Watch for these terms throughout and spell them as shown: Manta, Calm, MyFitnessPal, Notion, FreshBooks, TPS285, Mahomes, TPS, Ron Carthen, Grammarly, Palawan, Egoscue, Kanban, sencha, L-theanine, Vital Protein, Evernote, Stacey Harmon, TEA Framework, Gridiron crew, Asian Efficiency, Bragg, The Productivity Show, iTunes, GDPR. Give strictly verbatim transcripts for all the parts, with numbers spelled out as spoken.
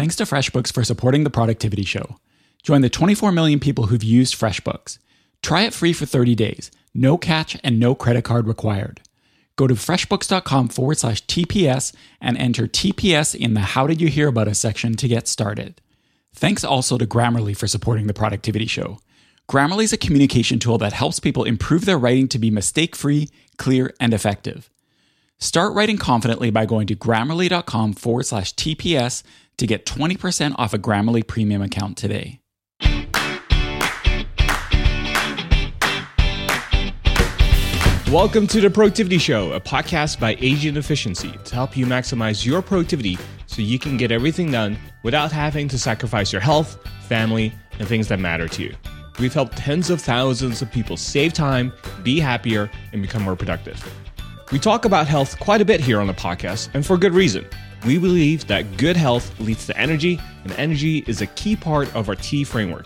Thanks to FreshBooks for supporting The Productivity Show. Join the twenty-four million people who've used FreshBooks. Try it free for thirty days. No catch and no credit card required. Go to freshbooks.com forward slash TPS and enter T P S in the How Did You Hear About Us section to get started. Thanks also to Grammarly for supporting The Productivity Show. Grammarly is a communication tool that helps people improve their writing to be mistake-free, clear, and effective. Start writing confidently by going to grammarly.com forward slash TPS to get twenty percent off a Grammarly premium account today. Welcome to The Productivity Show, a podcast by Asian Efficiency to help you maximize your productivity so you can get everything done without having to sacrifice your health, family, and things that matter to you. We've helped tens of thousands of people save time, be happier, and become more productive. We talk about health quite a bit here on the podcast, and for good reason. We believe that good health leads to energy, and energy is a key part of our T E A Framework.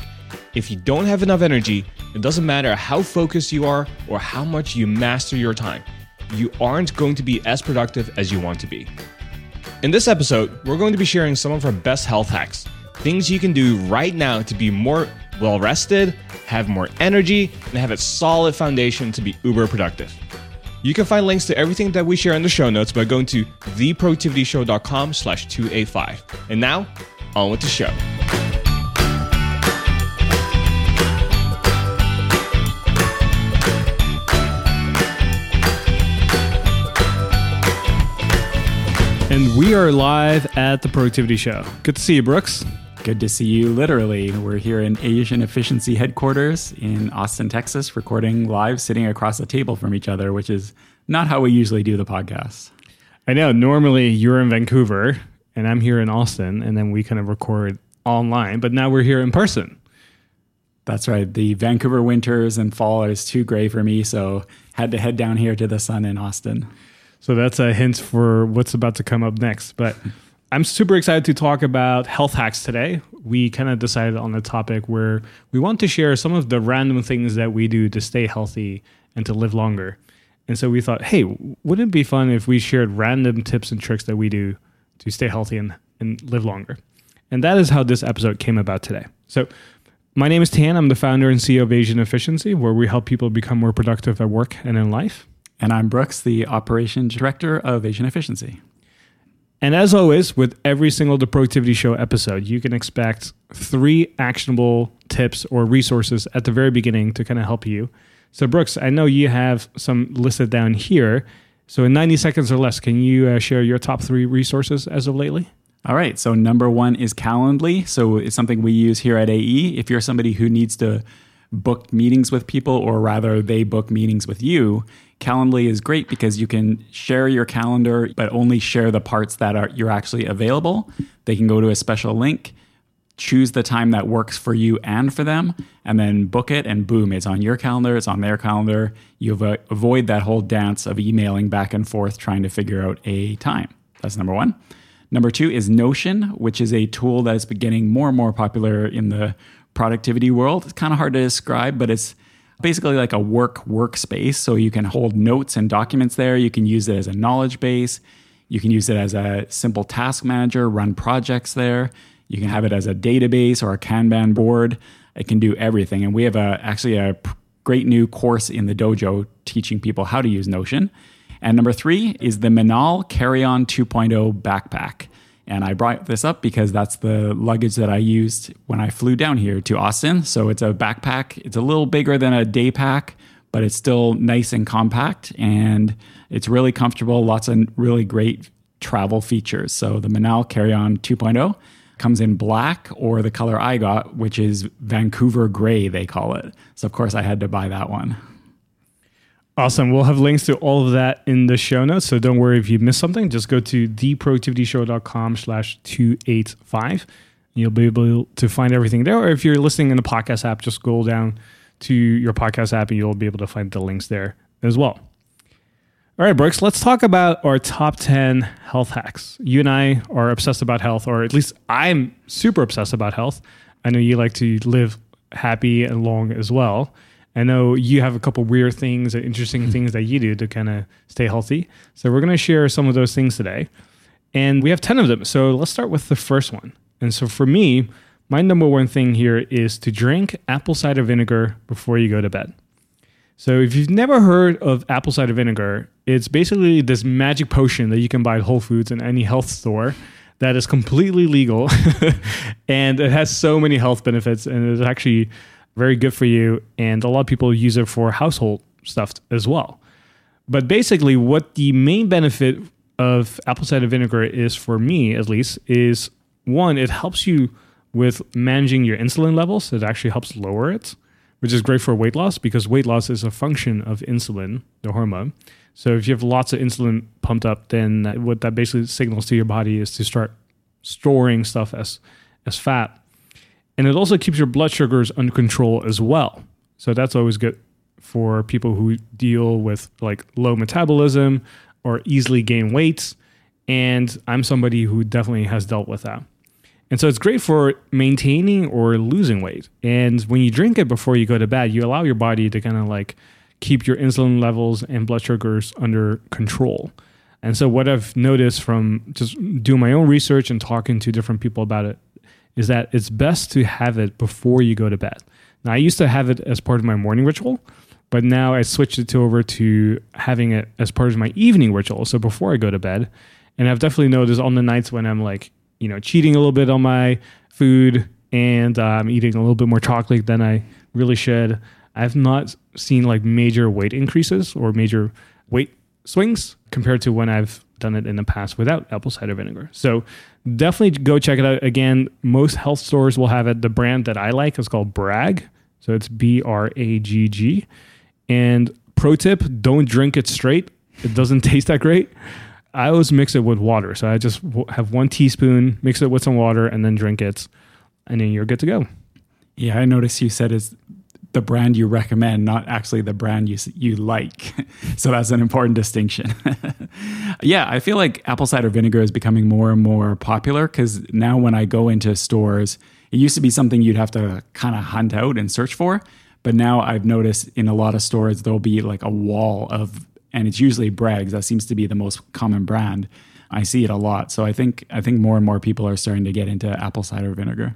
If you don't have enough energy, it doesn't matter how focused you are or how much you master your time. You aren't going to be as productive as you want to be. In this episode, we're going to be sharing some of our best health hacks, things you can do right now to be more well-rested, have more energy, and have a solid foundation to be uber productive. You can find links to everything that we share in the show notes by going to the productivity show dot com slash two eighty-five. And now, on with the show. And we are live at The Productivity Show. Good to see you, Brooks. Good to see you, literally. We're here in Asian Efficiency headquarters in Austin, Texas, recording live, sitting across the table from each other, which is not how we usually do the podcast. I know. Normally, you're in Vancouver, and I'm here in Austin, and then we kind of record online, but now we're here in person. That's right. The Vancouver winters and fall is too gray for me, so had to head down here to the sun in Austin. So that's a hint for what's about to come up next. But I'm super excited to talk about health hacks today. We kind of decided on a topic where we want to share some of the random things that we do to stay healthy and to live longer. And so we thought, hey, wouldn't it be fun if we shared random tips and tricks that we do to stay healthy and, and live longer? And that is how this episode came about today. So my name is Tan. I'm the founder and C E O of Asian Efficiency, where we help people become more productive at work and in life. And I'm Brooks, the Operations Director of Asian Efficiency. And as always, with every single The Productivity Show episode, you can expect three actionable tips or resources at the very beginning to kind of help you. So Brooks, I know you have some listed down here. So in ninety seconds or less, can you uh, share your top three resources as of lately? All right. So number one is Calendly. So it's something we use here at A E. If you're somebody who needs to book meetings with people, or rather they book meetings with you, Calendly is great because you can share your calendar, but only share the parts that are you're actually available. They can go to a special link, choose the time that works for you and for them, and then book it, and boom, it's on your calendar, it's on their calendar. You avo- avoid that whole dance of emailing back and forth trying to figure out a time. That's number one. Number two is Notion, which is a tool that is getting more and more popular in the productivity world. It's kind of hard to describe, but it's basically like a work workspace. So you can hold notes and documents there. You can use it as a knowledge base. You can use it as a simple task manager, run projects there. You can have it as a database or a Kanban board. It can do everything. And we have a, actually a great new course in the dojo teaching people how to use Notion. And number three is the Minaal Carry-On two point oh backpack. And I brought this up because that's the luggage that I used when I flew down here to Austin. So it's a backpack. It's a little bigger than a day pack, but it's still nice and compact. And it's really comfortable. Lots of really great travel features. So the Minaal Carry-On two point oh comes in black, or the color I got, which is Vancouver gray, they call it. So of course I had to buy that one. Awesome. We'll have links to all of that in the show notes. So don't worry if you missed something. Just go to the productivity show dot com slash two eighty-five. You'll be able to find everything there. Or if you're listening in the podcast app, just scroll down to your podcast app and you'll be able to find the links there as well. All right, Brooks, let's talk about our top ten health hacks. You and I are obsessed about health, or at least I'm super obsessed about health. I know you like to live happy and long as well. I know you have a couple weird things and interesting things that you do to kind of stay healthy. So we're going to share some of those things today. And we have ten of them. So let's start with the first one. And so for me, my number one thing here is to drink apple cider vinegar before you go to bed. So if you've never heard of apple cider vinegar, it's basically this magic potion that you can buy at Whole Foods and any health store that is completely legal. And it has so many health benefits, and it's actually very good for you. And a lot of people use it for household stuff as well. But basically what the main benefit of apple cider vinegar is, for me at least, is one, it helps you with managing your insulin levels. It actually helps lower it, which is great for weight loss, because weight loss is a function of insulin, the hormone. So if you have lots of insulin pumped up, then that, what that basically signals to your body is to start storing stuff as, as fat. And it also keeps your blood sugars under control as well. So that's always good for people who deal with like low metabolism or easily gain weight. And I'm somebody who definitely has dealt with that. And so it's great for maintaining or losing weight. And when you drink it before you go to bed, you allow your body to kind of like keep your insulin levels and blood sugars under control. And so what I've noticed from just doing my own research and talking to different people about it is that it's best to have it before you go to bed. Now, I used to have it as part of my morning ritual, but now I switched it to over to having it as part of my evening ritual, so before I go to bed. And I've definitely noticed on the nights when I'm like, you know, cheating a little bit on my food and I'm um, eating a little bit more chocolate than I really should, I've not seen like major weight increases or major weight swings compared to when I've done it in the past without apple cider vinegar. So definitely go check it out. Again, most health stores will have it. The brand that I like is called Bragg. So it's B R A G G. And pro tip, don't drink it straight. It doesn't taste that great. I always mix it with water. So I just have one teaspoon, mix it with some water, and then drink it. And then you're good to go. Yeah, I noticed you said it's the brand you recommend, not actually the brand you you like. So that's an important distinction. Yeah, I feel like apple cider vinegar is becoming more and more popular, because now when I go into stores, it used to be something you'd have to kind of hunt out and search for. But now I've noticed in a lot of stores, there'll be like a wall of, and it's usually Bragg's. That seems to be the most common brand. I see it a lot. So I think I think more and more people are starting to get into apple cider vinegar.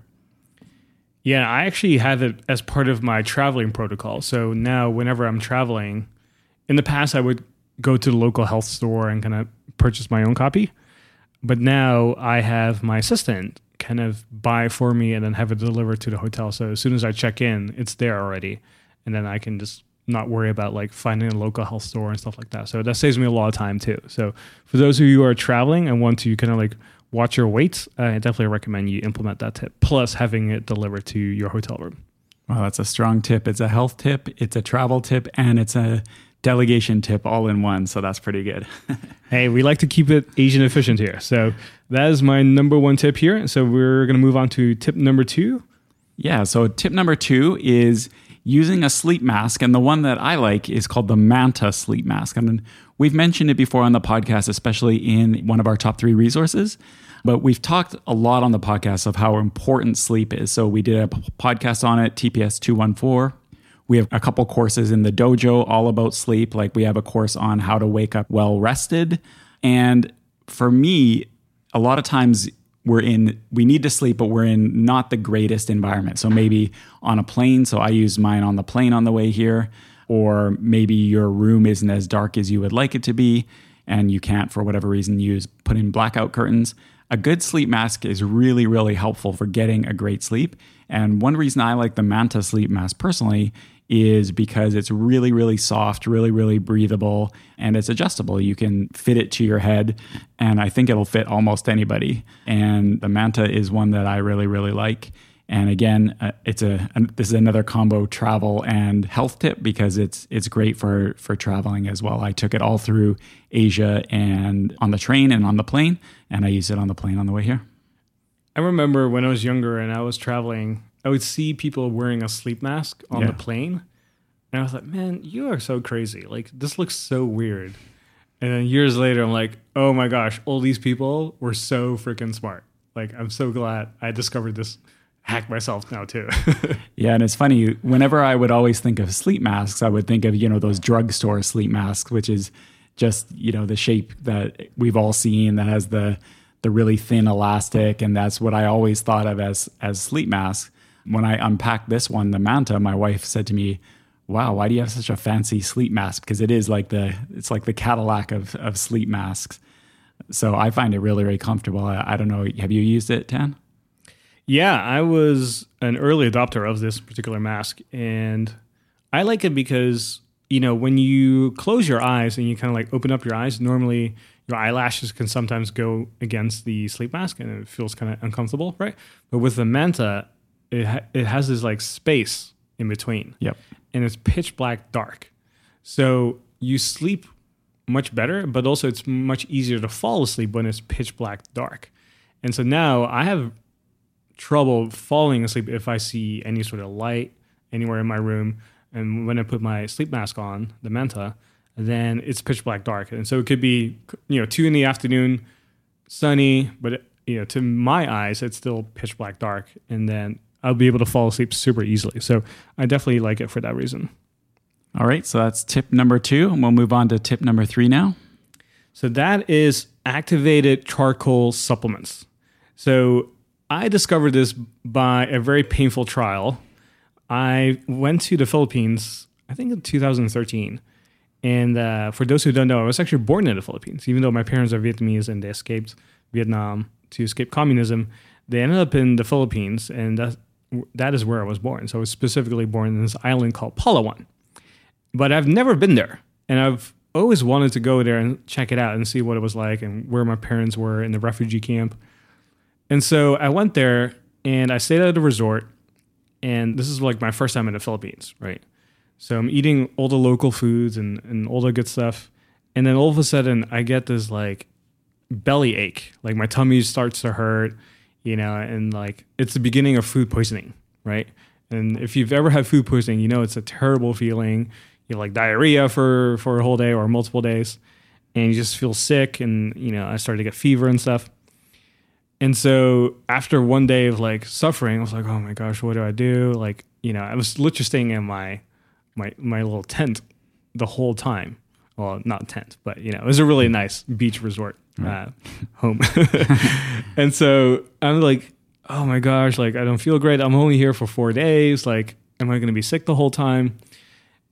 Yeah, I actually have it as part of my traveling protocol. So now whenever I'm traveling, in the past I would go to the local health store and kind of purchase my own copy. But now I have my assistant kind of buy for me and then have it delivered to the hotel. So as soon as I check in, it's there already. And then I can just not worry about like finding a local health store and stuff like that. So that saves me a lot of time too. So for those of you who are traveling and want to kind of like watch your weights, I definitely recommend you implement that tip, plus having it delivered to your hotel room. Wow, that's a strong tip. It's a health tip, it's a travel tip, and it's a delegation tip all in one. So that's pretty good. Hey, we like to keep it Asian efficient here. So that is my number one tip here. So we're going to move on to tip number two. Yeah, so tip number two is using a sleep mask. And the one that I like is called the Manta sleep mask. I mean, we've mentioned it before on the podcast, especially in one of our top three resources. But we've talked a lot on the podcast of how important sleep is. So we did a podcast on it, T P S two fourteen. We have a couple courses in the dojo all about sleep. Like we have a course on how to wake up well rested. And for me, a lot of times we're in, we need to sleep, but we're in not the greatest environment. So maybe on a plane. So I use mine on the plane on the way here, or maybe your room isn't as dark as you would like it to be, and you can't, for whatever reason, use, put in blackout curtains. A good sleep mask is really, really helpful for getting a great sleep. And one reason I like the Manta sleep mask personally is because it's really, really soft, really, really breathable, and it's adjustable. You can fit it to your head, and I think it'll fit almost anybody. And the Manta is one that I really, really like. And again, uh, it's a, a this is another combo travel and health tip, because it's it's great for for traveling as well. I took it all through Asia and on the train and on the plane, and I used it on the plane on the way here. I remember when I was younger and I was traveling, I would see people wearing a sleep mask on yeah. the plane. And I was like, man, you are so crazy. Like, this looks so weird. And then years later, I'm like, oh my gosh, all these people were so freaking smart. Like, I'm so glad I discovered this hack myself now too. Yeah, and it's funny, whenever I would always think of sleep masks, I would think of, you know, those drugstore sleep masks, which is just, you know, the shape that we've all seen that has the the really thin elastic. And that's what I always thought of as, as sleep masks. When I unpacked this one, the Manta, my wife said to me, wow, why do you have such a fancy sleep mask? Because it is like the, it's like the Cadillac of, of sleep masks. So I find it really, really comfortable. I, I don't know. Have you used it, Tan? Yeah, I was an early adopter of this particular mask. And I like it because, you know, when you close your eyes and you kind of like open up your eyes, normally your eyelashes can sometimes go against the sleep mask and it feels kind of uncomfortable, right? But with the Manta, it ha- it has this like space in between. Yep. And it's pitch black dark. So you sleep much better, but also it's much easier to fall asleep when it's pitch black dark. And so now I have trouble falling asleep if I see any sort of light anywhere in my room. And when I put my sleep mask on, the Manta, then it's pitch black dark. And so it could be, you know, two in the afternoon, sunny, but it, you know, to my eyes, it's still pitch black dark. And then I'll be able to fall asleep super easily. So I definitely like it for that reason. All right. So that's tip number two. And we'll move on to tip number three now. So that is activated charcoal supplements. So I discovered this by a very painful trial. I went to the Philippines, I think in two thousand thirteen. And uh, for those who don't know, I was actually born in the Philippines. Even though my parents are Vietnamese and they escaped Vietnam to escape communism, they ended up in the Philippines. And that's That is where I was born. So I was specifically born in this island called Palawan. But I've never been there. And I've always wanted to go there and check it out and see what it was like and where my parents were in the refugee camp. And so I went there and I stayed at a resort. And this is like my first time in the Philippines, right? So I'm eating all the local foods and, and all the good stuff. And then all of a sudden I get this like belly ache. Like my tummy starts to hurt. You know, and like it's the beginning of food poisoning, right? And if you've ever had food poisoning, you know it's a terrible feeling. You like diarrhea for, for a whole day or multiple days, and you just feel sick. And, you know, I started to get fever and stuff. And so after one day of like suffering, I was like, oh my gosh, what do I do? Like, you know, I was literally staying in my my my little tent the whole time. Well, not tent, but, you know, it was a really nice beach resort. Uh, home. And so I'm like, oh my gosh, like I don't feel great. I'm only here for four days. Like, am I going to be sick the whole time?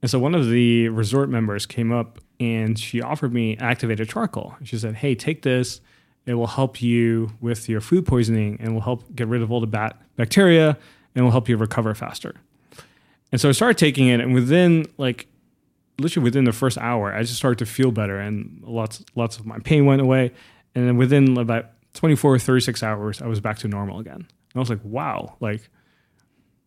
And so one of the resort members came up and she offered me activated charcoal. She said, hey, take this. It will help you with your food poisoning and will help get rid of all the bad bacteria and will help you recover faster. And so I started taking it, and within like literally within the first hour, I just started to feel better, and lots lots of my pain went away. And then within about twenty-four, thirty-six hours, I was back to normal again. And I was like, wow, like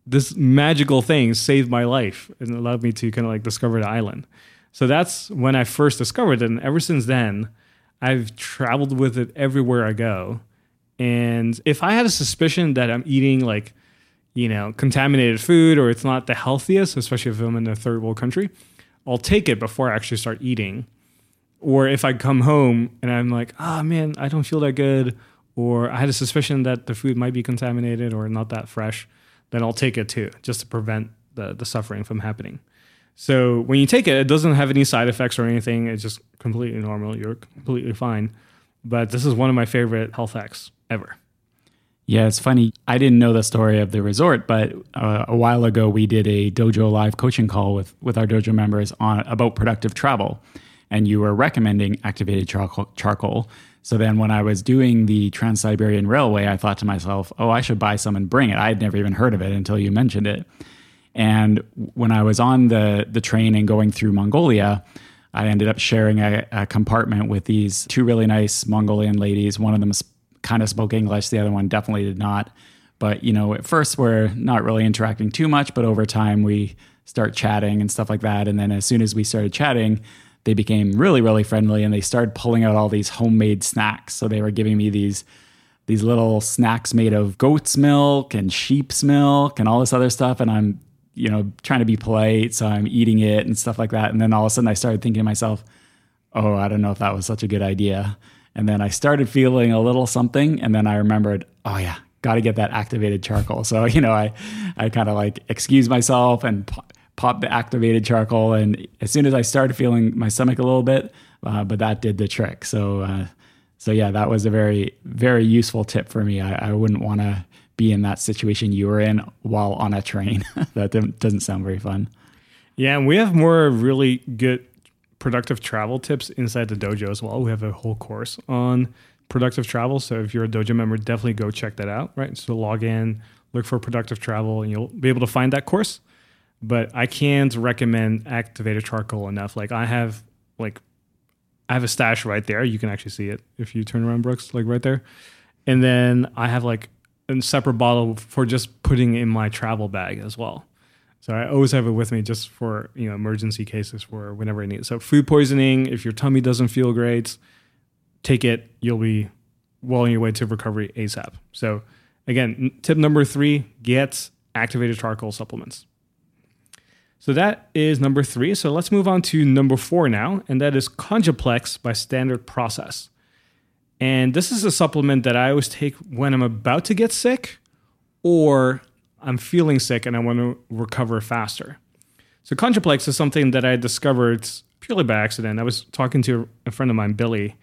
this magical thing saved my life and allowed me to kind of like discover the island. So that's when I first discovered it. And ever since then, I've traveled with it everywhere I go. And if I had a suspicion that I'm eating like, you know, contaminated food or it's not the healthiest, especially if I'm in a third world country, I'll take it before I actually start eating. Or if I come home and I'm like, ah, oh, man, I don't feel that good, or I had a suspicion that the food might be contaminated or not that fresh, then I'll take it too, just to prevent the, the suffering from happening. So when you take it, it doesn't have any side effects or anything. It's just completely normal. You're completely fine. But this is one of my favorite health hacks ever. Yeah, it's funny. I didn't know the story of the resort, but uh, a while ago we did a Dojo Live coaching call with with our Dojo members on about productive travel, and you were recommending activated charcoal. charcoal. So then when I was doing the Trans-Siberian Railway, I thought to myself, oh, I should buy some and bring it. I had never even heard of it until you mentioned it. And when I was on the, the train and going through Mongolia, I ended up sharing a, a compartment with these two really nice Mongolian ladies. One of them is kind of spoke English. The other one definitely did not. But, you know, at first we're not really interacting too much, but over time we start chatting and stuff like that. And then as soon as we started chatting, they became really, really friendly, and they started pulling out all these homemade snacks. So they were giving me these, these little snacks made of goat's milk and sheep's milk and all this other stuff. And I'm, you know, trying to be polite. So I'm eating it and stuff like that. And then all of a sudden I started thinking to myself, oh, I don't know if that was such a good idea. And then I started feeling a little something, and then I remembered, oh yeah, got to get that activated charcoal. So, you know, I, I kind of like excused myself and pop, popped the activated charcoal. And as soon as I started feeling my stomach a little bit, uh, but that did the trick. So, uh, So yeah, that was a very, very useful tip for me. I, I wouldn't want to be in that situation you were in while on a train. That doesn't sound very fun. Yeah, and we have more really good productive travel tips inside the dojo as well. We have a whole course on productive travel. So if you're a dojo member, definitely go check that out, right? So log in, look for productive travel, and you'll be able to find that course. But I can't recommend activated charcoal enough. Like I have like I have a stash right there. You can actually see it if you turn around, Brooks, like right there. And then I have like a separate bottle for just putting in my travel bag as well. So I always have it with me just for, you know, emergency cases for whenever I need it. So food poisoning, if your tummy doesn't feel great, take it. You'll be well on your way to recovery ASAP. So again, tip number three, get activated charcoal supplements. So that is number three. So let's move on to number four now, and that is Cogniplex by Standard Process. And this is a supplement that I always take when I'm about to get sick or I'm feeling sick and I want to recover faster. So Cogniplex is something that I discovered purely by accident. I was talking to a friend of mine, Billy,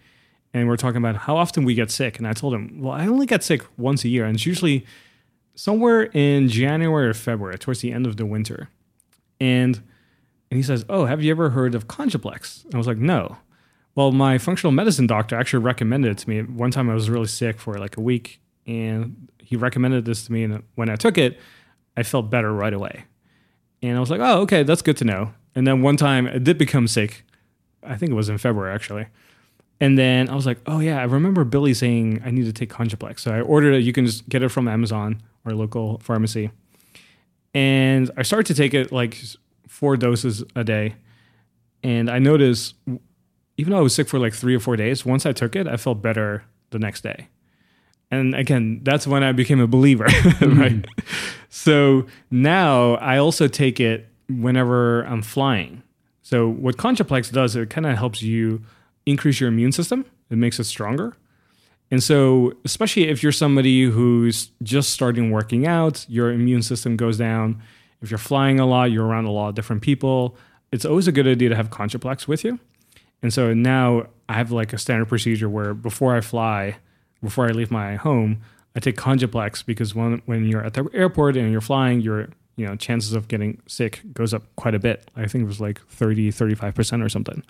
and we were talking about how often we get sick. And I told him, well, I only get sick once a year, and it's usually somewhere in January or February, towards the end of the winter. And and he says, oh, have you ever heard of Cogniplex? And I was like, no. Well, my functional medicine doctor actually recommended it to me. One time I was really sick for like a week, and he recommended this to me, and when I took it, I felt better right away. And I was like, oh, okay, that's good to know. And then one time I did become sick. I think it was in February, actually. And then I was like, oh, yeah, I remember Billy saying I need to take Cogniplex. So I ordered it. You can just get it from Amazon or local pharmacy. And I started to take it like four doses a day. And I noticed, even though I was sick for like three or four days, once I took it, I felt better the next day. And again, that's when I became a believer, right? Mm-hmm. So now I also take it whenever I'm flying. So what Cogniplex does, it kind of helps you increase your immune system. It makes it stronger. And so, especially if you're somebody who's just starting working out, your immune system goes down. If you're flying a lot, you're around a lot of different people, it's always a good idea to have Cogniplex with you. And so now I have like a standard procedure where before I fly, before I leave my home, I take Cogniplex, because when when you're at the airport and you're flying, your you know chances of getting sick goes up quite a bit. I think it was like thirty, thirty-five percent or something.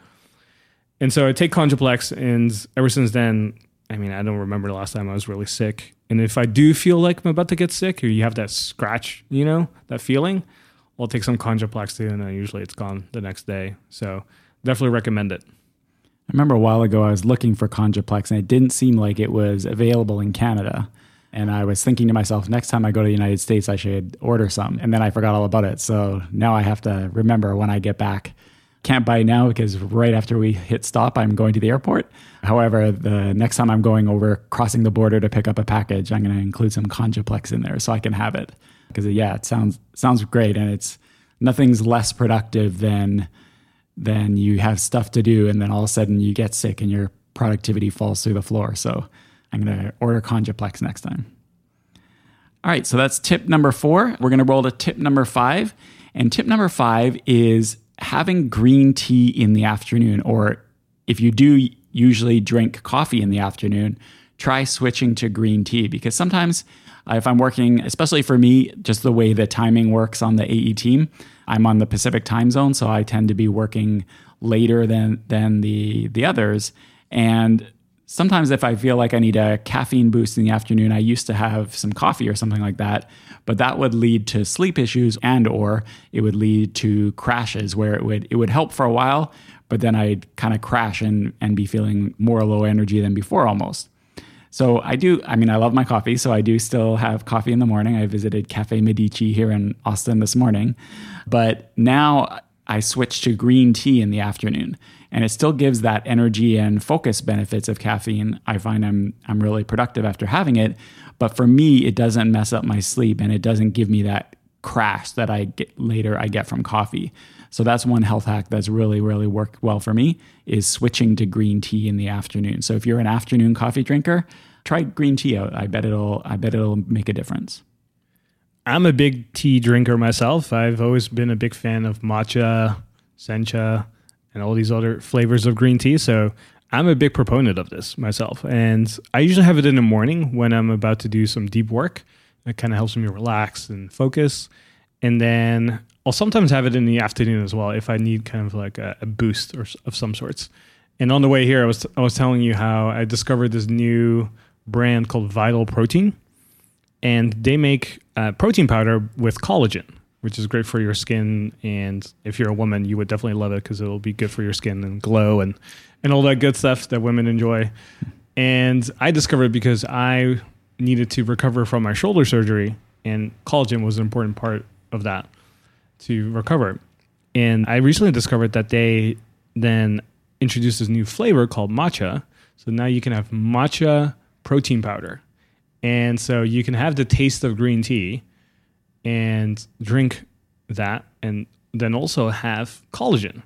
And so I take Cogniplex, and ever since then, I mean, I don't remember the last time I was really sick. And if I do feel like I'm about to get sick, or you have that scratch, you know, that feeling, I'll take some Cogniplex too, and then usually it's gone the next day. So definitely recommend it. I remember a while ago I was looking for Cogniplex, and it didn't seem like it was available in Canada. And I was thinking to myself, next time I go to the United States, I should order some. And then I forgot all about it. So now I have to remember when I get back. Can't buy now because right after we hit stop, I'm going to the airport. However, the next time I'm going over, crossing the border to pick up a package, I'm going to include some Cogniplex in there so I can have it. Because yeah, it sounds sounds great, and it's nothing's less productive than than you have stuff to do, and then all of a sudden you get sick and your productivity falls through the floor. So I'm going to order Cogniplex next time. All right, so that's tip number four. We're going to roll to tip number five, and tip number five is having green tea in the afternoon, or if you do usually drink coffee in the afternoon, try switching to green tea. Because sometimes uh, if I'm working, especially for me, just the way the timing works on the A E team, I'm on the Pacific time zone, so I tend to be working later than than the the others. And sometimes if I feel like I need a caffeine boost in the afternoon, I used to have some coffee or something like that, but that would lead to sleep issues, and or it would lead to crashes where it would it would help for a while, but then I'd kind of crash and, and be feeling more low energy than before almost. So I do, I mean, I love my coffee, so I do still have coffee in the morning. I visited Cafe Medici here in Austin this morning, but now I switch to green tea in the afternoon. And it still gives that energy and focus benefits of caffeine. I find I'm I'm really productive after having it. But for me, it doesn't mess up my sleep, and it doesn't give me that crash that I get later I get from coffee. So that's one health hack that's really, really worked well for me, is switching to green tea in the afternoon. So if you're an afternoon coffee drinker, try green tea out. I bet it'll I bet it'll make a difference. I'm a big tea drinker myself. I've always been a big fan of matcha, sencha, and all these other flavors of green tea. So I'm a big proponent of this myself. And I usually have it in the morning when I'm about to do some deep work. It kind of helps me relax and focus. And then I'll sometimes have it in the afternoon as well if I need kind of like a, a boost or of some sorts. And on the way here, I was I was telling you how I discovered this new brand called Vital Protein. And they make uh, protein powder with collagen, which is great for your skin. And if you're a woman, you would definitely love it because it'll be good for your skin and glow and, and all that good stuff that women enjoy. And I discovered it because I needed to recover from my shoulder surgery, and collagen was an important part of that to recover. And I recently discovered that they then introduced this new flavor called matcha. So now you can have matcha protein powder. And so you can have the taste of green tea and drink that, and then also have collagen.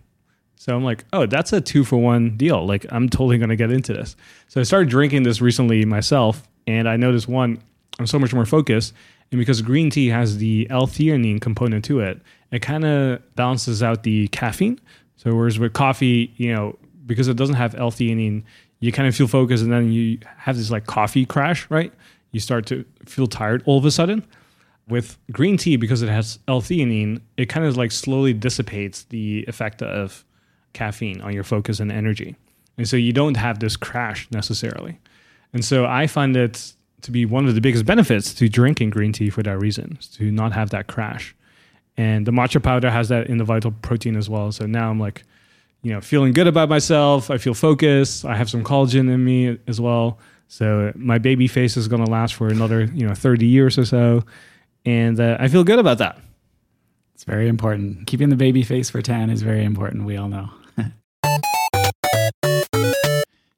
So I'm like, oh, that's a two for one deal. Like, I'm totally going to get into this. So I started drinking this recently myself, and I noticed, one, I'm so much more focused. And because green tea has the L-theanine component to it, it kind of balances out the caffeine. So whereas with coffee, you know, because it doesn't have L-theanine, you kind of feel focused, and then you have this like coffee crash, right? You start to feel tired all of a sudden. With green tea, because it has L-theanine, it kind of like slowly dissipates the effect of caffeine on your focus and energy. And so you don't have this crash necessarily. And so I find it to be one of the biggest benefits to drinking green tea for that reason, to not have that crash. And the matcha powder has that in the Vital Protein as well. So now I'm like, you know, feeling good about myself. I feel focused. I have some collagen in me as well. So my baby face is going to last for another, you know, thirty years or so. And uh, I feel good about that. It's very important. Keeping the baby face for tan is very important. We all know.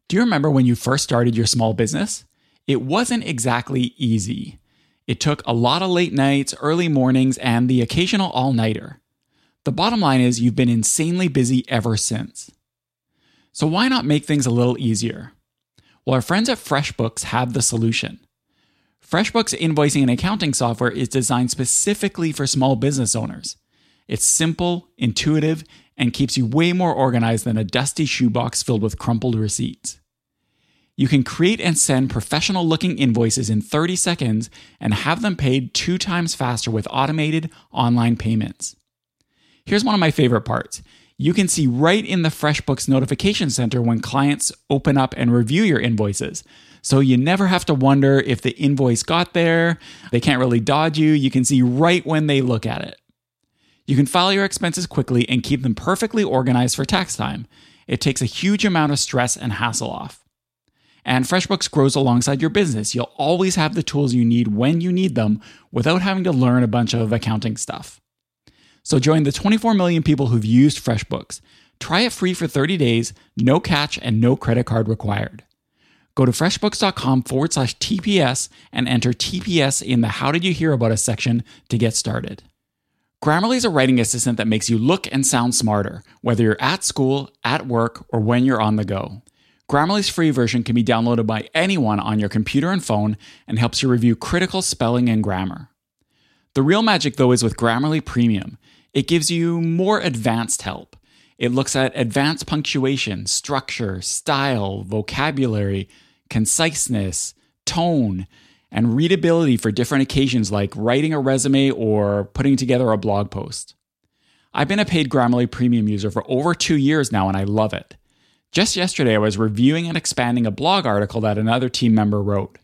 Do you remember when you first started your small business? It wasn't exactly easy. It took a lot of late nights, early mornings, and the occasional all-nighter. The bottom line is you've been insanely busy ever since. So why not make things a little easier? Well, our friends at FreshBooks have the solution. FreshBooks invoicing and accounting software is designed specifically for small business owners. It's simple, intuitive, and keeps you way more organized than a dusty shoebox filled with crumpled receipts. You can create and send professional-looking invoices in thirty seconds and have them paid two times faster with automated online payments. Here's one of my favorite parts. You can see right in the FreshBooks Notification Center when clients open up and review your invoices. So you never have to wonder if the invoice got there. They can't really dodge you. You can see right when they look at it. You can file your expenses quickly and keep them perfectly organized for tax time. It takes a huge amount of stress and hassle off. And FreshBooks grows alongside your business. You'll always have the tools you need when you need them without having to learn a bunch of accounting stuff. So join the twenty-four million people who've used FreshBooks. Try it free for thirty days, no catch and no credit card required. Go to freshbooks.com forward slash TPS and enter T P S in the How Did You Hear About Us section to get started. Grammarly is a writing assistant that makes you look and sound smarter, whether you're at school, at work, or when you're on the go. Grammarly's free version can be downloaded by anyone on your computer and phone and helps you review critical spelling and grammar. The real magic, though, is with Grammarly Premium. It gives you more advanced help. It looks at advanced punctuation, structure, style, vocabulary, conciseness, tone, and readability for different occasions like writing a resume or putting together a blog post. I've been a paid Grammarly Premium user for over two years now, and I love it. Just yesterday, I was reviewing and expanding a blog article that another team member wrote.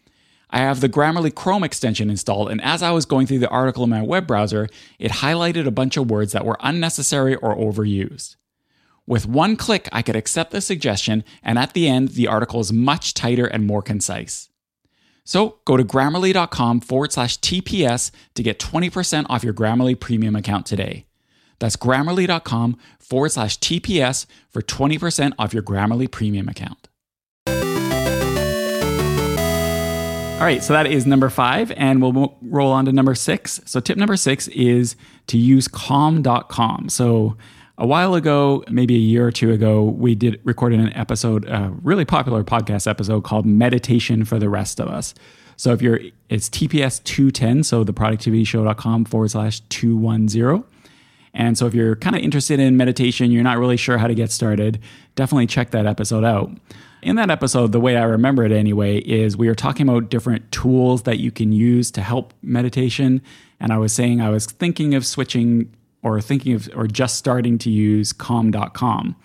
I have the Grammarly Chrome extension installed, and as I was going through the article in my web browser, it highlighted a bunch of words that were unnecessary or overused. With one click, I could accept the suggestion, and at the end, the article is much tighter and more concise. So go to grammarly.com forward slash TPS to get twenty percent off your Grammarly Premium account today. That's grammarly.com forward slash TPS for twenty percent off your Grammarly Premium account. All right, so that is number five, and we'll roll on to number six. So tip number six is to use calm dot com. So a while ago, maybe a year or two ago, we did recorded an episode, a really popular podcast episode called Meditation for the Rest of Us. So if you're, it's T P S two ten, so theproductivityshow.com forward slash 210. And so if you're kind of interested in meditation, you're not really sure how to get started, definitely check that episode out. In that episode, the way I remember it anyway, is we were talking about different tools that you can use to help meditation. And I was saying I was thinking of switching or thinking of or just starting to use calm dot com.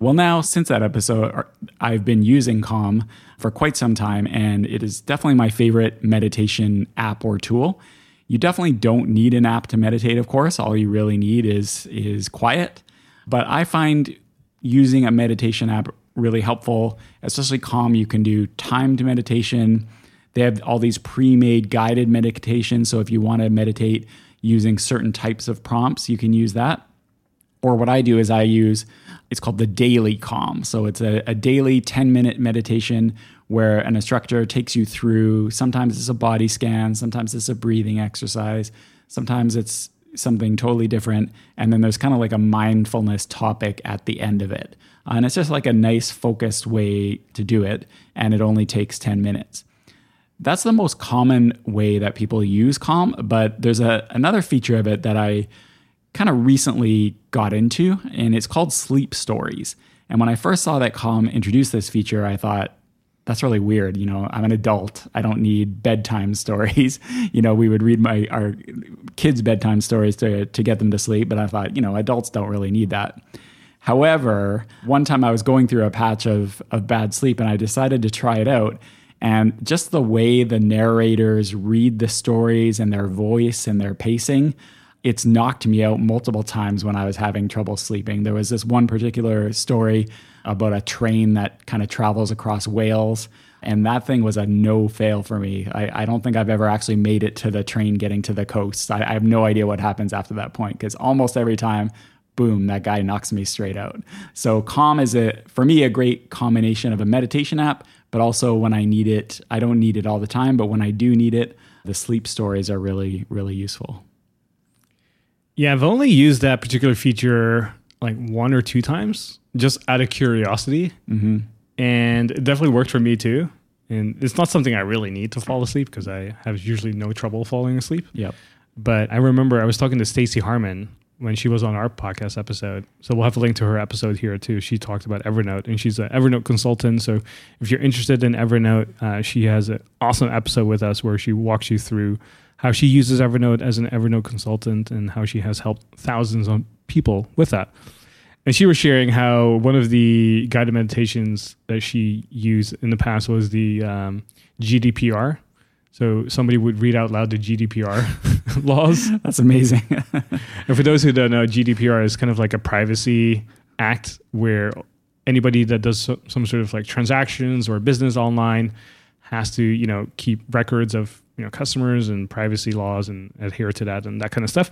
Well, now, since that episode, I've been using Calm for quite some time, and it is definitely my favorite meditation app or tool. You definitely don't need an app to meditate, of course. All you really need is, is quiet. But I find using a meditation app really helpful, especially Calm. You can do timed meditation. They have all these pre-made guided meditations. So if you want to meditate using certain types of prompts, you can use that. Or what I do is I use, it's called the Daily Calm. So it's a, a daily ten minute meditation where an instructor takes you through, sometimes it's a body scan, sometimes it's a breathing exercise, sometimes it's something totally different. And then there's kind of like a mindfulness topic at the end of it. And it's just like a nice focused way to do it. And it only takes ten minutes. That's the most common way that people use Calm. But there's a another feature of it that I kind of recently got into, and it's called Sleep Stories. And when I first saw that Calm introduced this feature, I thought, that's really weird. You know, I'm an adult. I don't need bedtime stories. You know, we would read my our kids' bedtime stories to, to get them to sleep. But I thought, you know, adults don't really need that. However, one time I was going through a patch of, of bad sleep, and I decided to try it out. And just the way the narrators read the stories and their voice and their pacing, it's knocked me out multiple times when I was having trouble sleeping. There was this one particular story about a train that kind of travels across Wales, and that thing was a no-fail for me. I, I don't think I've ever actually made it to the train getting to the coast. I, I have no idea what happens after that point, because almost every time, boom, that guy knocks me straight out. So Calm is, a for me, a great combination of a meditation app, but also when I need it, I don't need it all the time, but when I do need it, the sleep stories are really, really useful. Yeah, I've only used that particular feature like one or two times, just out of curiosity. Mm-hmm. And it definitely worked for me too. And it's not something I really need to fall asleep, because I have usually no trouble falling asleep. Yep. But I remember I was talking to Stacey Harmon when she was on our podcast episode. So we'll have a link to her episode here too. She talked about Evernote, and she's an Evernote consultant. So if you're interested in Evernote, uh, she has an awesome episode with us where she walks you through how she uses Evernote as an Evernote consultant and how she has helped thousands of people with that. And she was sharing how one of the guided meditations that she used in the past was the um, G D P R. So somebody would read out loud the G D P R laws. That's amazing. And for those who don't know, G D P R is kind of like a privacy act where anybody that does so, some sort of like transactions or business online has to, you know, keep records of, you know, customers and privacy laws and adhere to that and that kind of stuff.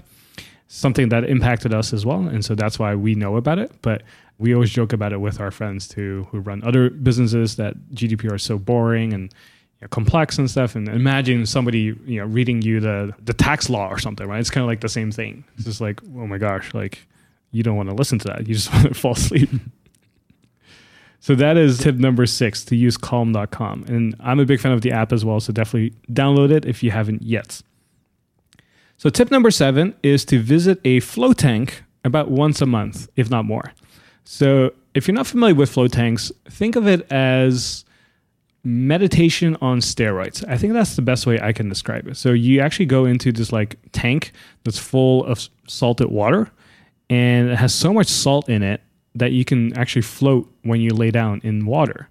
Something that impacted us as well. And so that's why we know about it. But we always joke about it with our friends too, who run other businesses, that G D P R is so boring and, you know, complex and stuff. And imagine somebody, you know, reading you the, the tax law or something, right? It's kind of like the same thing. It's just like, oh my gosh, like you don't want to listen to that. You just want to fall asleep. So that is tip number six, to use calm dot com. And I'm a big fan of the app as well, so definitely download it if you haven't yet. So tip number seven is to visit a flow tank about once a month, if not more. So if you're not familiar with flow tanks, think of it as meditation on steroids. I think that's the best way I can describe it. So you actually go into this like tank that's full of salted water, and it has so much salt in it that you can actually float when you lay down in water.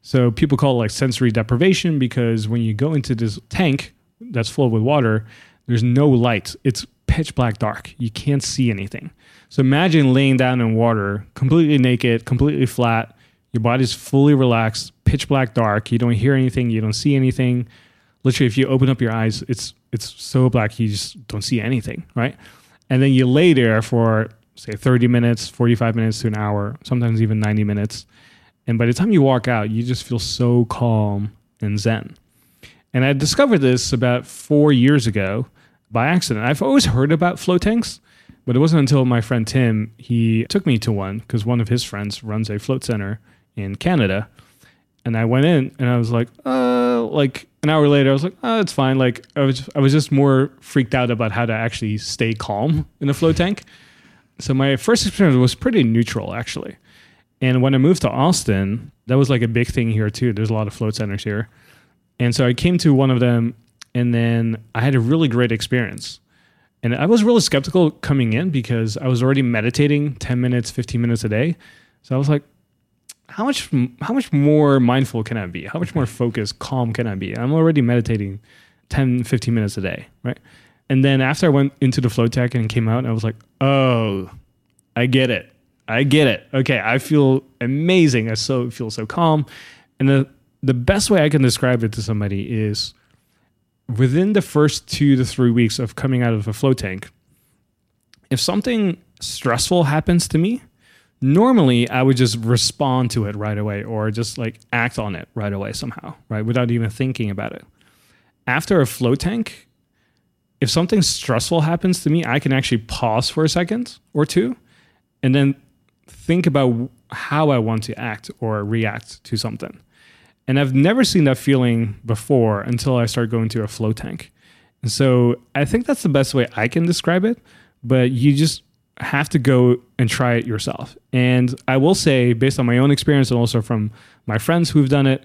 So people call it like sensory deprivation, because when you go into this tank that's full with water, there's no light. It's pitch black dark. You can't see anything. So imagine laying down in water, completely naked, completely flat. Your body's fully relaxed, pitch black dark. You don't hear anything. You don't see anything. Literally, if you open up your eyes, it's it's so black you just don't see anything, right? And then you lay there for say thirty minutes, forty-five minutes to an hour, sometimes even ninety minutes. And by the time you walk out, you just feel so calm and zen. And I discovered this about four years ago by accident. I've always heard about flow tanks, but it wasn't until my friend Tim, he took me to one because one of his friends runs a float center in Canada. And I went in and I was like, uh, like an hour later, I was like, oh, it's fine. Like I was, I was just more freaked out about how to actually stay calm in a flow tank. So my first experience was pretty neutral, actually. And when I moved to Austin, that was like a big thing here too. There's a lot of float centers here. And so I came to one of them, and then I had a really great experience. And I was really skeptical coming in because I was already meditating ten minutes, fifteen minutes a day. So I was like, how much how much more mindful can I be? How much more focused, calm can I be? I'm already meditating ten, fifteen minutes a day, right? And then after I went into the flow tech and came out, I was like, oh, I get it. I get it. Okay, I feel amazing. I so feel so calm. And the, the best way I can describe it to somebody is within the first two to three weeks of coming out of a flow tank, if something stressful happens to me, normally I would just respond to it right away or just like act on it right away somehow, right? Without even thinking about it. After a flow tank, if something stressful happens to me, I can actually pause for a second or two and then think about how I want to act or react to something. And I've never seen that feeling before until I start going to a flow tank. And so I think that's the best way I can describe it, but you just have to go and try it yourself. And I will say, based on my own experience and also from my friends who've done it,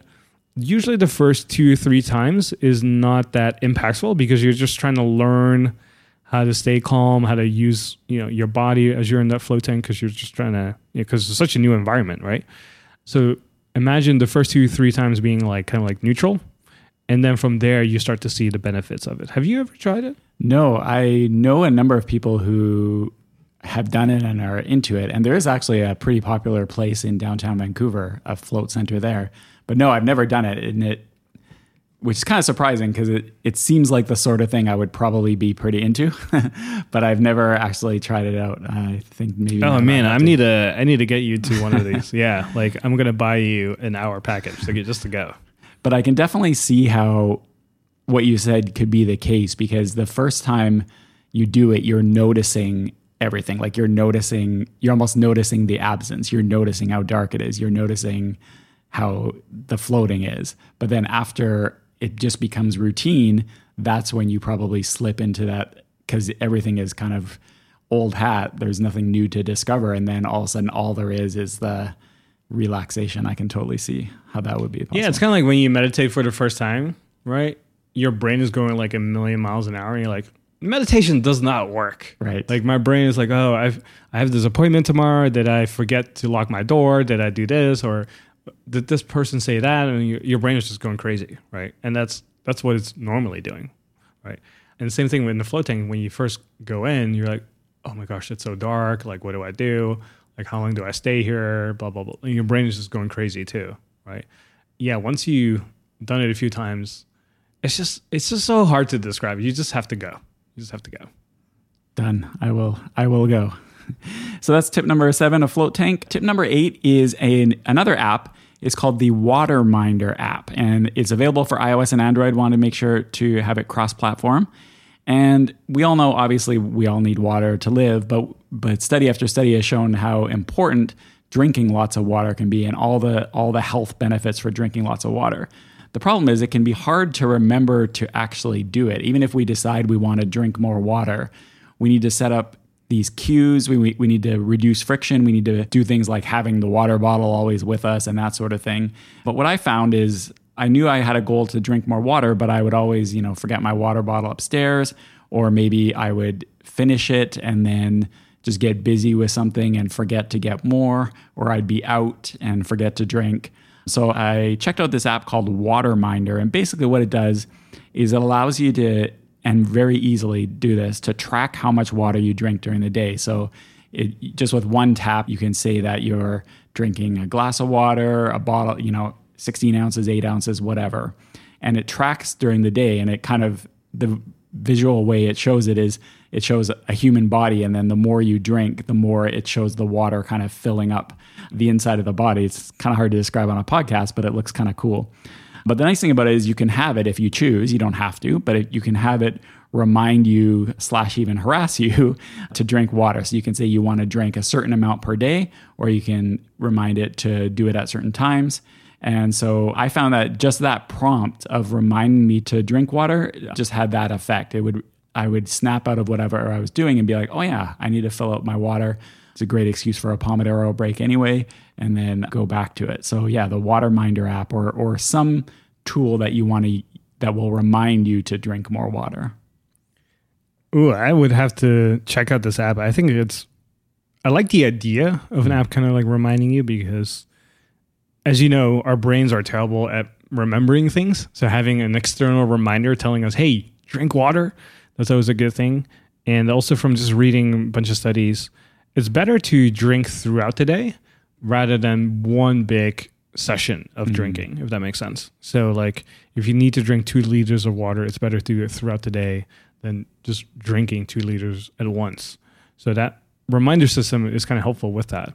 usually the first two, three times is not that impactful because you're just trying to learn how to stay calm, how to use, you know, your body as you're in that flow tank because you're just trying to, you know, because it's such a new environment, right? So imagine the first two, three times being like kind of like neutral. And then from there, you start to see the benefits of it. Have you ever tried it? No, I know a number of people who have done it and are into it. And there is actually a pretty popular place in downtown Vancouver, a float center there. But no, I've never done it, and it, which is kind of surprising because it, it seems like the sort of thing I would probably be pretty into, but I've never actually tried it out. I think maybe. Oh man, I need to I need to get you to one of these. Yeah, like I'm gonna buy you an hour package to get just to go. But I can definitely see how what you said could be the case because the first time you do it, you're noticing everything. Like you're noticing, you're almost noticing the absence. You're noticing how dark it is. You're noticing how the floating is. But then after it just becomes routine, that's when you probably slip into that because everything is kind of old hat. There's nothing new to discover. And then all of a sudden, all there is is the relaxation. I can totally see how that would be possible. Yeah, it's kind of like when you meditate for the first time, right? Your brain is going like a million miles an hour. And you're like, meditation does not work. Right. Like my brain is like, oh, I've, I have this appointment tomorrow. Did I forget to lock my door? Did I do this? Or did this person say that? And your, your brain is just going crazy, right? And that's that's what it's normally doing, right? And the same thing with the flow tank. When you first go in, you're like, oh my gosh, it's so dark. Like, what do I do? Like, how long do I stay here? Blah, blah, blah. And your brain is just going crazy too, right? Yeah, once you've done it a few times, it's just it's just so hard to describe. You just have to go. You just have to go. Done. I will. I will go. So that's tip number seven, a float tank. Tip number eight is an, another app. It's called the Waterminder app, and it's available for iOS and Android. Wanted to make sure to have it cross-platform. And we all know, obviously, we all need water to live, but but study after study has shown how important drinking lots of water can be and all the all the health benefits for drinking lots of water. The problem is it can be hard to remember to actually do it. Even if we decide we want to drink more water, we need to set up these cues, we, we we need to reduce friction, we need to do things like having the water bottle always with us and that sort of thing. But what I found is I knew I had a goal to drink more water, but I would always, you know, forget my water bottle upstairs, or maybe I would finish it and then just get busy with something and forget to get more, or I'd be out and forget to drink. So I checked out this app called Waterminder, and basically what it does is it allows you to, and very easily do this, to track how much water you drink during the day. So it, just with one tap, you can say that you're drinking a glass of water, a bottle, you know, sixteen ounces, eight ounces, whatever. And it tracks during the day, and it kind of, the visual way it shows it is, it shows a human body, and then the more you drink, the more it shows the water kind of filling up the inside of the body. It's kind of hard to describe on a podcast, but it looks kind of cool. But the nice thing about it is you can have it if you choose. You don't have to, but you can have it remind you slash even harass you to drink water. So you can say you want to drink a certain amount per day, or you can remind it to do it at certain times. And so I found that just that prompt of reminding me to drink water just had that effect. It would I would snap out of whatever I was doing and be like, oh yeah, I need to fill out my water. It's a great excuse for a Pomodoro break anyway, and then go back to it. So yeah, the Waterminder app or or some tool that you want to that will remind you to drink more water. Ooh, I would have to check out this app. I think it's, I like the idea of an app kind of like reminding you because, as you know, our brains are terrible at remembering things. So having an external reminder telling us, hey, drink water, that's always a good thing. And also from just reading a bunch of studies, it's better to drink throughout the day rather than one big session of mm-hmm. drinking, if that makes sense. So like if you need to drink two liters of water, it's better to do it throughout the day than just drinking two liters at once. So that reminder system is kind of helpful with that.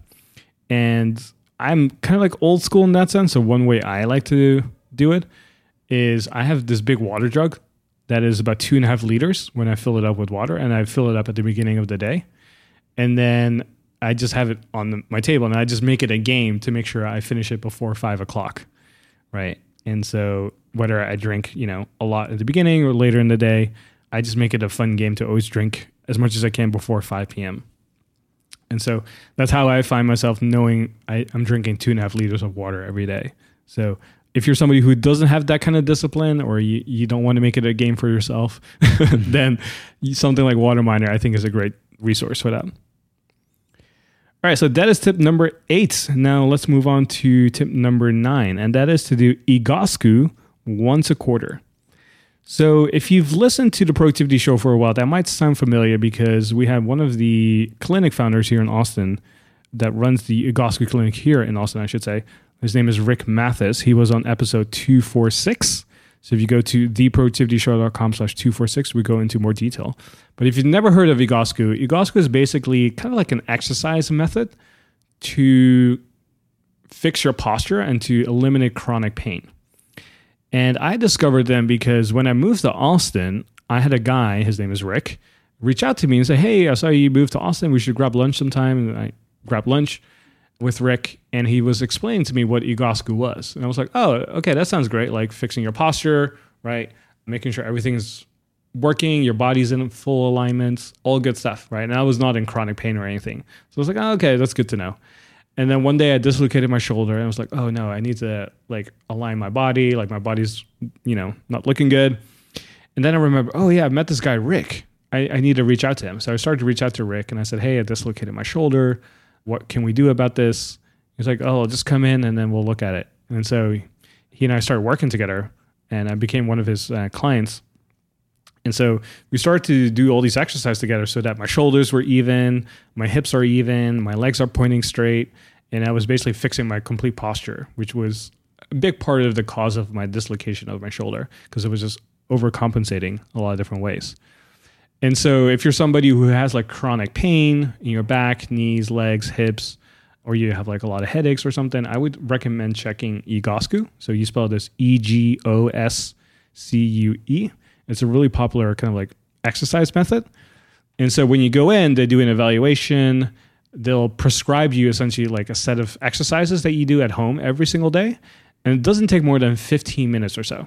And I'm kind of like old school in that sense. So one way I like to do it is I have this big water jug that is about two and a half liters when I fill it up with water, and I fill it up at the beginning of the day. And then I just have it on the, my table, and I just make it a game to make sure I finish it before five o'clock, right? And so whether I drink, you know, a lot at the beginning or later in the day, I just make it a fun game to always drink as much as I can before five p.m. And so that's how I find myself knowing I, I'm drinking two and a half liters of water every day. So if you're somebody who doesn't have that kind of discipline, or you, you don't want to make it a game for yourself, then something like Waterminder, I think, is a great resource for that. All right, so that is tip number eight. Now let's move on to tip number nine, and that is to do Egoscue once a quarter. So if you've listened to The Productivity Show for a while, that might sound familiar because we have one of the clinic founders here in Austin that runs the Egoscue clinic here in Austin, I should say. His name is Rick Mathis. He was on episode two forty-six. So if you go to the productivity show dot com slash two forty-six, we go into more detail. But if you've never heard of Egoscue, Egoscue is basically kind of like an exercise method to fix your posture and to eliminate chronic pain. And I discovered them because when I moved to Austin, I had a guy, his name is Rick, reach out to me and say, hey, I saw you moved to Austin. We should grab lunch sometime. And I grabbed lunch with Rick, and he was explaining to me what Egoscue was. And I was like, oh, okay, that sounds great. Like fixing your posture, right? Making sure everything's working, your body's in full alignment, all good stuff, right? And I was not in chronic pain or anything. So I was like, oh, okay, that's good to know. And then one day I dislocated my shoulder, and I was like, oh no, I need to like align my body. Like my body's, you know, not looking good. And then I remember, oh yeah, I met this guy, Rick. I, I need to reach out to him. So I started to reach out to Rick, and I said, hey, I dislocated my shoulder. What can we do about this? He's like, oh, I'll just come in and then we'll look at it. And so he and I started working together, and I became one of his uh, clients. And so we started to do all these exercises together so that my shoulders were even, my hips are even, my legs are pointing straight. And I was basically fixing my complete posture, which was a big part of the cause of my dislocation of my shoulder because it was just overcompensating a lot of different ways. And so if you're somebody who has like chronic pain in your back, knees, legs, hips, or you have like a lot of headaches or something, I would recommend checking Egoscue. So you spell this E G O S C U E. It's a really popular kind of like exercise method. And so when you go in, they do an evaluation. They'll prescribe you essentially like a set of exercises that you do at home every single day. And it doesn't take more than fifteen minutes or so,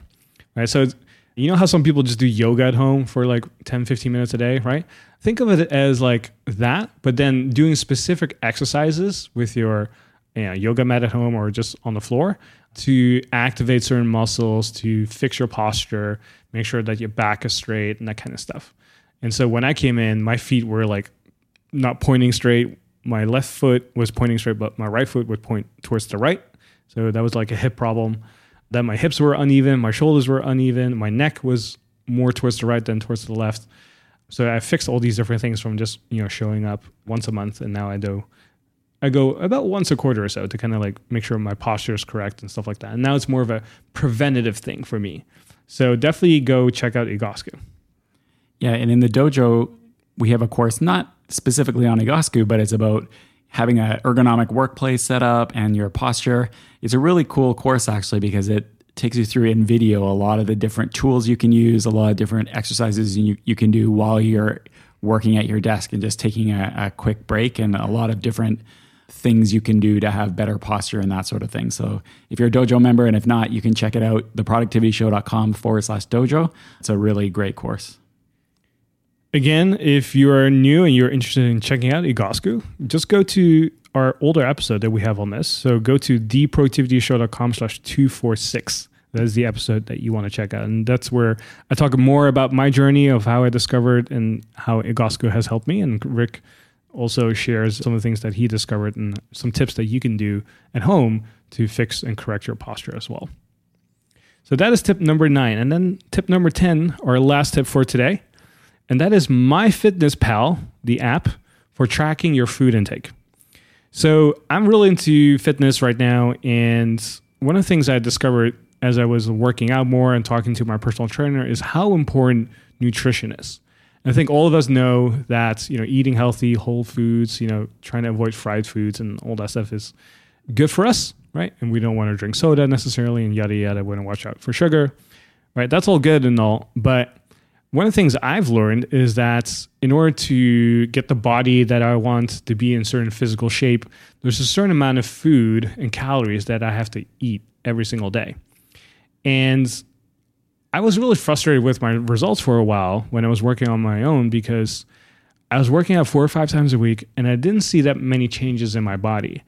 right? So it's, you know how some people just do yoga at home for like ten, fifteen minutes a day, right? Think of it as like that, but then doing specific exercises with your you know, yoga mat at home or just on the floor to activate certain muscles, to fix your posture, make sure that your back is straight and that kind of stuff. And so when I came in, my feet were like not pointing straight. My left foot was pointing straight, but my right foot would point towards the right. So that was like a hip problem. Then my hips were uneven, my shoulders were uneven, my neck was more towards the right than towards the left. So I fixed all these different things from just, you know, showing up once a month, and now I do I go about once a quarter or so to kind of like make sure my posture is correct and stuff like that. And now it's more of a preventative thing for me. So definitely go check out Egoscue. Yeah, and in the dojo we have a course not specifically on Egoscue, but it's about having an ergonomic workplace set up and your posture. It's a really cool course actually because it takes you through in video a lot of the different tools you can use, a lot of different exercises you, you can do while you're working at your desk and just taking a, a quick break, and a lot of different things you can do to have better posture and that sort of thing. So if you're a dojo member, and if not, you can check it out, the productivity show dot com forward slash dojo. It's a really great course. Again, if you are new and you're interested in checking out Egoscue, just go to our older episode that we have on this. So go to the productivity show dot com slash two forty-six. That is the episode that you want to check out. And that's where I talk more about my journey of how I discovered and how Egoscue has helped me. And Rick also shares some of the things that he discovered and some tips that you can do at home to fix and correct your posture as well. So that is tip number nine. And then tip number ten, our last tip for today. And that is MyFitnessPal, the app for tracking your food intake. So I'm really into fitness right now. And one of the things I discovered as I was working out more and talking to my personal trainer is how important nutrition is. And I think all of us know that, you know, eating healthy, whole foods, you know, trying to avoid fried foods and all that stuff is good for us, right? And we don't want to drink soda necessarily and yada, yada. We want to watch out for sugar, right? That's all good and all, but one of the things I've learned is that in order to get the body that I want to be in certain physical shape, there's a certain amount of food and calories that I have to eat every single day. And I was really frustrated with my results for a while when I was working on my own because I was working out four or five times a week and I didn't see that many changes in my body.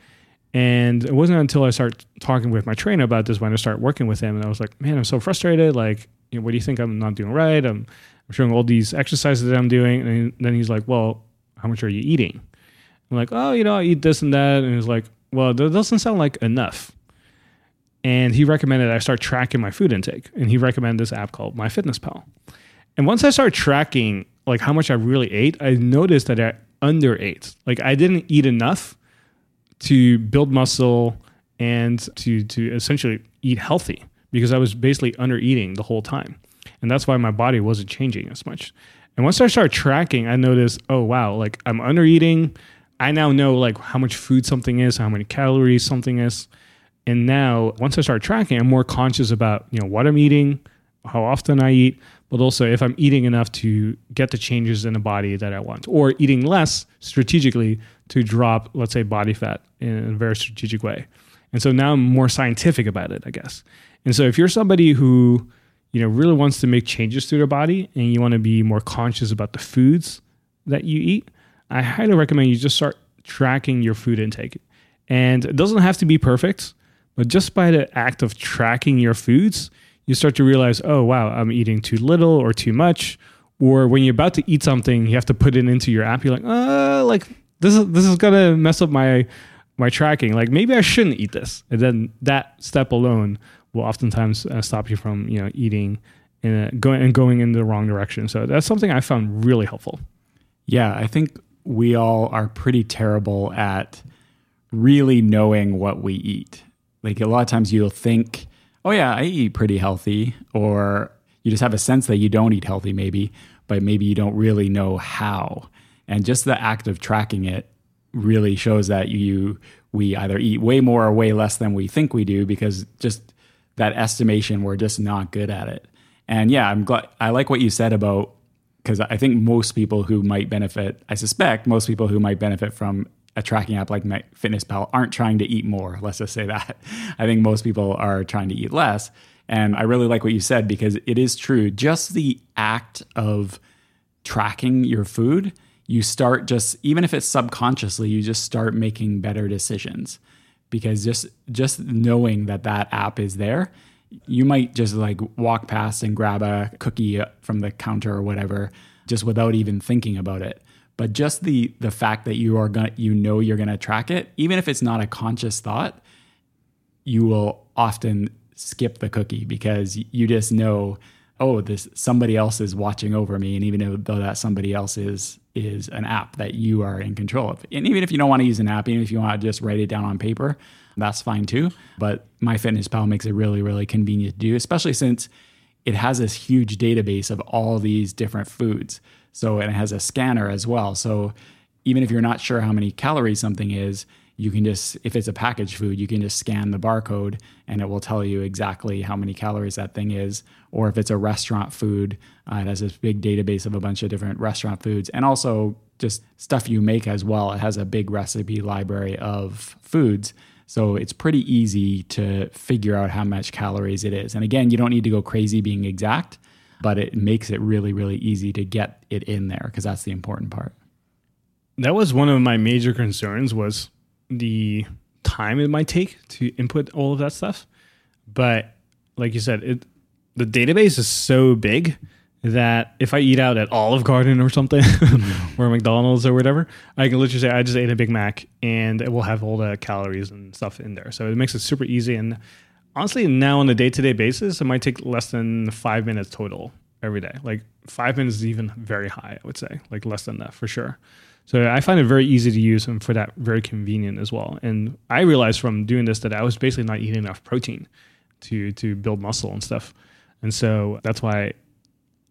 And it wasn't until I started talking with my trainer about this when I started working with him. And I was like, man, I'm so frustrated. Like, you know, what do you think I'm not doing right? I'm, I'm showing all these exercises that I'm doing. And then he's like, well, how much are you eating? I'm like, oh, you know, I eat this and that. And he's like, well, that doesn't sound like enough. And he recommended I start tracking my food intake. And he recommended this app called MyFitnessPal. And once I started tracking like how much I really ate, I noticed that I underate. Like I didn't eat enough to build muscle and to to essentially eat healthy because I was basically under eating the whole time. And that's why my body wasn't changing as much. And once I started tracking, I noticed, oh, wow, like I'm under eating. I now know like how much food something is, how many calories something is. And now once I start tracking, I'm more conscious about, you know, what I'm eating, how often I eat, but also if I'm eating enough to get the changes in the body that I want, or eating less strategically to drop, let's say, body fat in a very strategic way. And so now I'm more scientific about it, I guess. And so if you're somebody who, you know, really wants to make changes to their body and you want to be more conscious about the foods that you eat, I highly recommend you just start tracking your food intake. And it doesn't have to be perfect, but just by the act of tracking your foods, you start to realize, oh, wow, I'm eating too little or too much. Or when you're about to eat something, you have to put it into your app. You're like, uh, like this is this is going to mess up my my tracking. Like maybe I shouldn't eat this. And then that step alone will oftentimes uh, stop you from, you know, eating and going and going in the wrong direction. So that's something I found really helpful. Yeah, I think we all are pretty terrible at really knowing what we eat. Like a lot of times you'll think, oh yeah, I eat pretty healthy, or you just have a sense that you don't eat healthy maybe, but maybe you don't really know how. And just the act of tracking it really shows that you we either eat way more or way less than we think we do, because just that estimation, we're just not good at it. And yeah, I'm glad, I like what you said about, because I think most people who might benefit, I suspect most people who might benefit from a tracking app like MyFitnessPal aren't trying to eat more. Let's just say that. I think most people are trying to eat less. And I really like what you said, because it is true. Just the act of tracking your food, you start just, even if it's subconsciously, you just start making better decisions. Because just just knowing that that app is there, you might just like walk past and grab a cookie from the counter or whatever, just without even thinking about it. But just the the fact that you are gonna, you know you're going to track it, even if it's not a conscious thought, you will often skip the cookie because you just know, oh, this somebody else is watching over me. And even though that somebody else is is an app that you are in control of. And even if you don't want to use an app, even if you want to just write it down on paper, that's fine too. But MyFitnessPal makes it really, really convenient to do, especially since it has this huge database of all these different foods. So, and it has a scanner as well. So even if you're not sure how many calories something is, you can just, if it's a packaged food, you can just scan the barcode and it will tell you exactly how many calories that thing is. Or if it's a restaurant food, uh, it has this big database of a bunch of different restaurant foods, and also just stuff you make as well. It has a big recipe library of foods. So it's pretty easy to figure out how much calories it is. And again, you don't need to go crazy being exact. but it makes it really, really easy to get it in there because that's the important part. That was one of my major concerns, was the time it might take to input all of that stuff. But like you said, it, the database is so big that if I eat out at Olive Garden or something or McDonald's or whatever, I can literally say I just ate a Big Mac and it will have all the calories and stuff in there. So it makes it super easy. And honestly, now on a day-to-day basis, it might take less than five minutes total every day. Like five minutes is even very high, I would say, like less than that for sure. So I find it very easy to use and for that very convenient as well. And I realized from doing this that I was basically not eating enough protein to to build muscle and stuff. And so that's why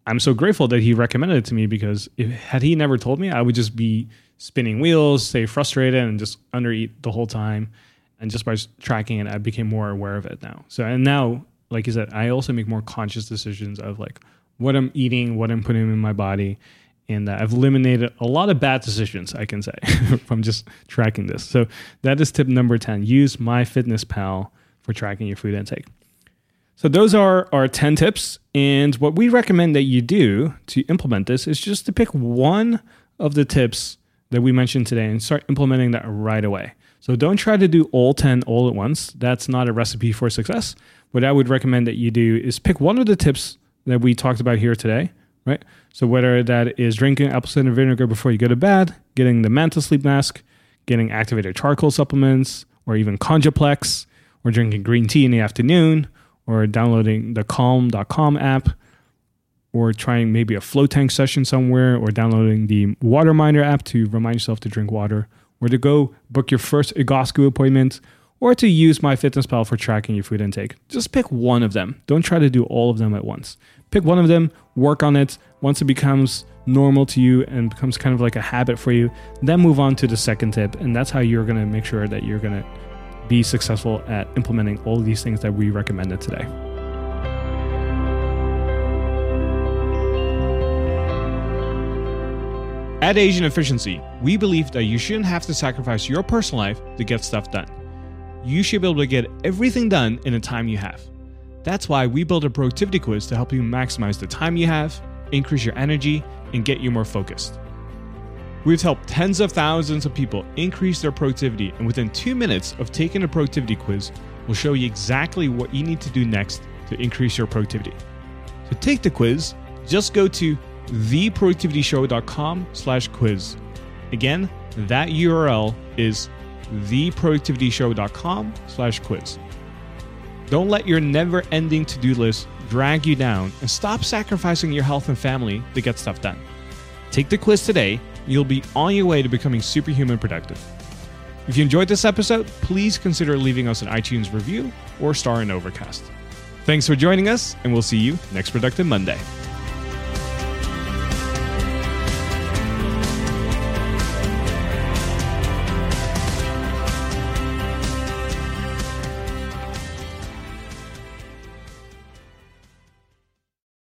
I'm so grateful that he recommended it to me, because if, had he never told me, I would just be spinning wheels, stay frustrated and just undereat the whole time. And just by tracking it, I became more aware of it now. So, and now, like you said, I also make more conscious decisions of like what I'm eating, what I'm putting in my body. And I've eliminated a lot of bad decisions, I can say, from just tracking this. So that is tip number ten. Use MyFitnessPal for tracking your food intake. So those are our ten tips. And what we recommend that you do to implement this is just to pick one of the tips that we mentioned today and start implementing that right away. So don't try to do all ten all at once. That's not a recipe for success. What I would recommend that you do is pick one of the tips that we talked about here today, right? So whether that is drinking apple cider vinegar before you go to bed, getting the Manta sleep mask, getting activated charcoal supplements, or even Cogniplex, or drinking green tea in the afternoon, or downloading the calm dot com app, or trying maybe a float tank session somewhere, or downloading the Waterminder app to remind yourself to drink water, or to go book your first Egoscue appointment, or to use MyFitnessPal for tracking your food intake. Just pick one of them. Don't try to do all of them at once. Pick one of them, work on it. Once it becomes normal to you and becomes kind of like a habit for you, then move on to the second tip. And that's how you're going to make sure that you're going to be successful at implementing all of these things that we recommended today. At Asian Efficiency, we believe that you shouldn't have to sacrifice your personal life to get stuff done. You should be able to get everything done in the time you have. That's why we built a productivity quiz to help you maximize the time you have, increase your energy, and get you more focused. We've helped tens of thousands of people increase their productivity, and within two minutes of taking a productivity quiz, we'll show you exactly what you need to do next to increase your productivity. To take the quiz, just go to the productivity show dot com slash quiz. Again, that U R L is the productivity show dot com slash quiz. Don't let your never-ending to-do list drag you down, and stop sacrificing your health and family to get stuff done. Take the quiz today, and you'll be on your way to becoming superhuman productive. If you enjoyed this episode, please consider leaving us an iTunes review or star in Overcast. Thanks for joining us, and we'll see you next Productive Monday.